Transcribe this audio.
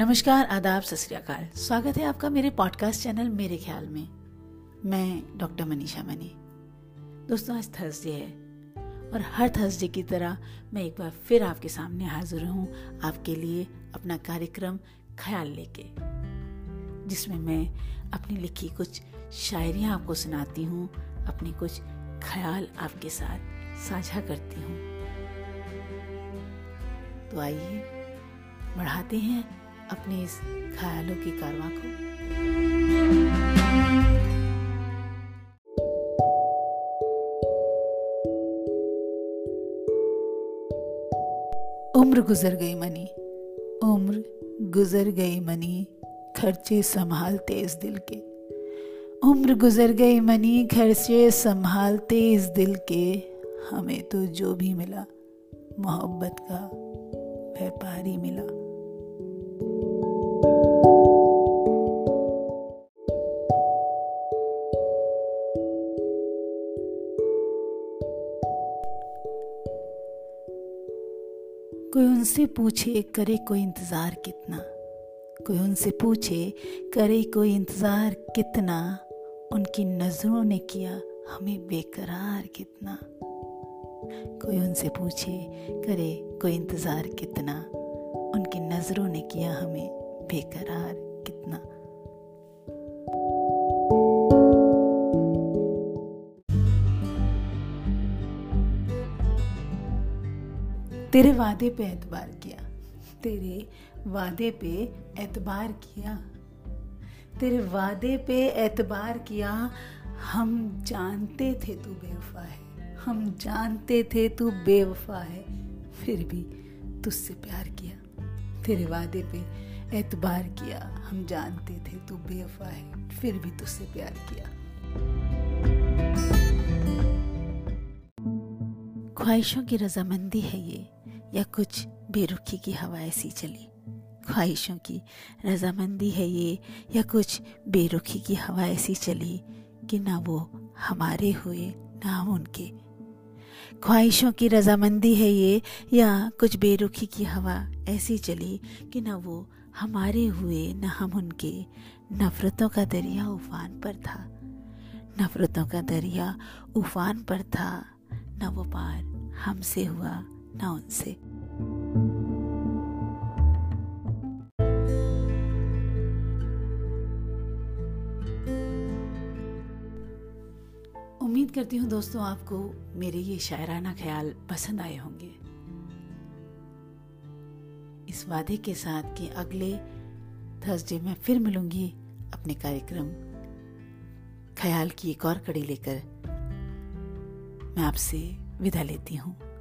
नमस्कार, आदाब, सत श्री अकाल। स्वागत है आपका मेरे पॉडकास्ट चैनल मेरे ख्याल में। मैं डॉक्टर मनीषा मणि। दोस्तों, आज थर्सडे है और हर थर्सडे की तरह मैं एक बार फिर आपके सामने हाजिर हूँ आपके लिए अपना कार्यक्रम ख्याल लेके, जिसमें मैं अपनी लिखी कुछ शायरियाँ आपको सुनाती हूँ, अपने कुछ ख्याल आपके साथ साझा करती हूँ। तो आइए बढ़ाते हैं अपने इस ख्यालों की कारवां को। उम्र गुजर गई मनी, उम्र गुजर गई मनी, खर्चे संभालते इस दिल के। उम्र गुजर गई मनी, खर्चे संभालते इस दिल के। हमें तो जो भी मिला मोहब्बत का व्यापारी मिला। कोई उनसे पूछे करे कोई इंतजार कितना, कोई उनसे पूछे करे कोई इंतजार कितना, उनकी नजरों ने किया हमें बेकरार कितना। कोई उनसे पूछे करे कोई इंतजार कितना, उनकी नजरों ने किया हमें बेकरार कितना। तेरे वादे पे एतबार किया, तेरे वादे पे एतबार किया, तेरे वादे पे एतबार किया। हम जानते थे तू बेवफा है, हम जानते थे तू बेवफा है, फिर भी तुझसे प्यार किया। तेरे वादे पे एतबार किया, हम जानते थे तू बेवफा है, फिर भी तुझसे प्यार किया। ख्वाहिशों की रजामंदी है ये, या कुछ बेरुखी की हवाएं सी चली। ख्वाहिशों की रजामंदी है ये, या कुछ बेरुखी की हवाएं सी चली, कि ना वो हमारे हुए ना हम उनके। ख्वाहिशों की रजामंदी है ये, या कुछ बेरुखी की हवा ऐसी चली कि ना वो हमारे हुए ना हम उनके। नफरतों का दरिया उफान पर था, नफरतों का दरिया उफान पर था, ना वो पार हमसे हुआ ना उनसे। उम्मीद करती हूँ दोस्तों आपको मेरे ये शायराना ख्याल पसंद आए होंगे। इस वादे के साथ कि अगले थर्सडे मैं फिर मिलूंगी अपने कार्यक्रम ख्याल की एक और कड़ी लेकर, मैं आपसे विदा लेती हूँ।